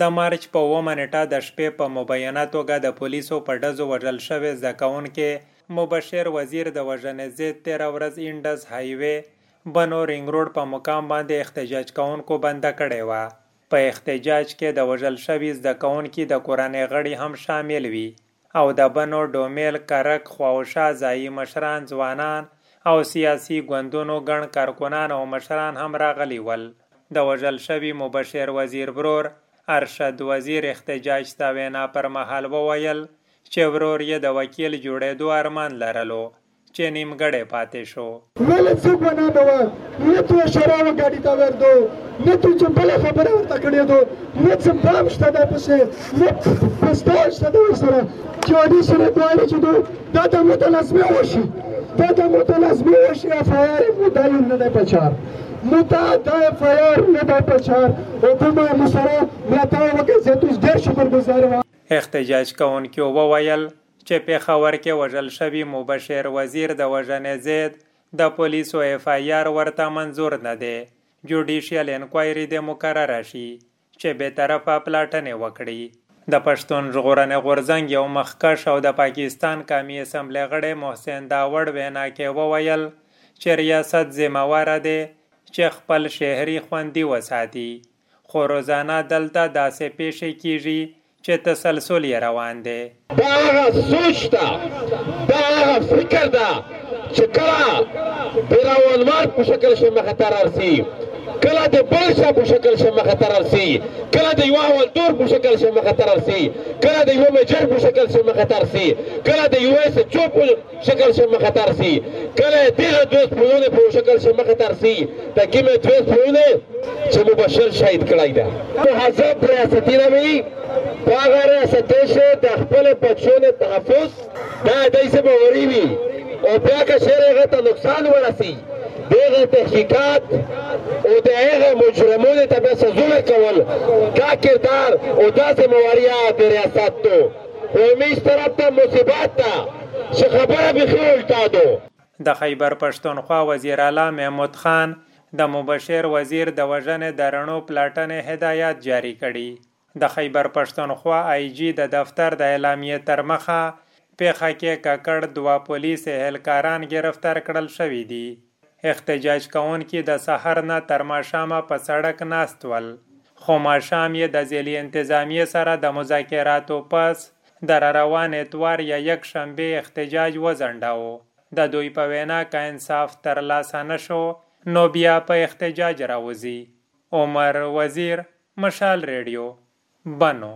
د مارچ په 9 نیټه د شپې په مبینه توګه د پولیسو په ډزو وژل شوی زده کوونکې مبشر وزیر د وژنې ضد 13 ورځ انډز های وې بنو رنګ روډ په مقام باندې احتجاج کوونکو بنده کړې وه. په احتجاج کې د وژل شوي زده کوونکي د کورنۍ غړي هم شامل وي او د بنو ډومیل کرک خواوشا ځایي مشران، ځوانان او سیاسي ګوندونو ګڼ کارکنان او مشران هم راغلي ول. د وژل شوي مبشر وزیر برور ارشد وزیر احتجاج ته وینا پر مهال وویل چې ورور یې د وکیل جوړېدو ارمان لرلو چې نیمګړی پاتې شو. احتجاج کوونکو وویل چې پېښور کې وژل شوي مبشر وزیر د وژنې ضد د پولیسو FIR ورته منظور نه دی، جوډیشیل انکوایري دې مقرره شي چې بېطرفه پلټنې وکړي. د پښتون ژغورنې غورځنګ یو مخکښ او د پاکستان قومي اسمبلې غړی محسن داوړ وینا کې وویل چې ریاست ذمهواره دی چې خپل شهري خوندي وساتي، خو روزانه دلته داسې پیښې کیږي چې تسلسل یې روان دی. دا هغه سوچ ده، دا هغه فکر ده چې کله پیراولمار په شکل شي مخته رارسي، کله د بل شا په شکل شي مخته رارسي، کله د یو ولدور په شکل شي مخته رارسي، کله د یو مجر په شکل شي مخته رارسي، کله د یو اس چوب په شکل شي مخته رارسي، کله دغه دوست پرونه په شکل شي مخته رارسي. تکي مې دوست پرونه چې مبشر شهید کړای دا په حزب ریاستی نه وي هغه ریاستی چې د خپل بچونو تحفظ دا دایسه باوري وي او بیا که شهر هغه ته نقصان ورسي دغه تحقیقات او دغه مجرمونو ته به سزا کول دا کردار او داسې مواریا د ریاست ته همیش طرف ته مصیبت ده چې خبره بېخي الټا ده. د خیبر پښتونخوا وزیر اعلی محمود خان د مبشر وزیر د وژنې د رڼو پلاټنې هدایات جاری کړي. د خیبر پښتونخوا IG د دفتر د اعلامیې تر مخه پیښه کې ککړ 2 پولیس اهلکاران گرفتار کړل شوي دي. احتجاج کوونکي د سحر نه تر ماښامه په سړک ناست ول، خو ماښام یې د ځلي انتظامیې سره د مذاکراتو پس د روان اتوار یا یک شنبه احتجاج وځنډاو. د دوی په وینا که انصاف ترلاسه نشو نو بیا په احتجاج راوځي. عمر وزیر، مشال ریډیو، بنو.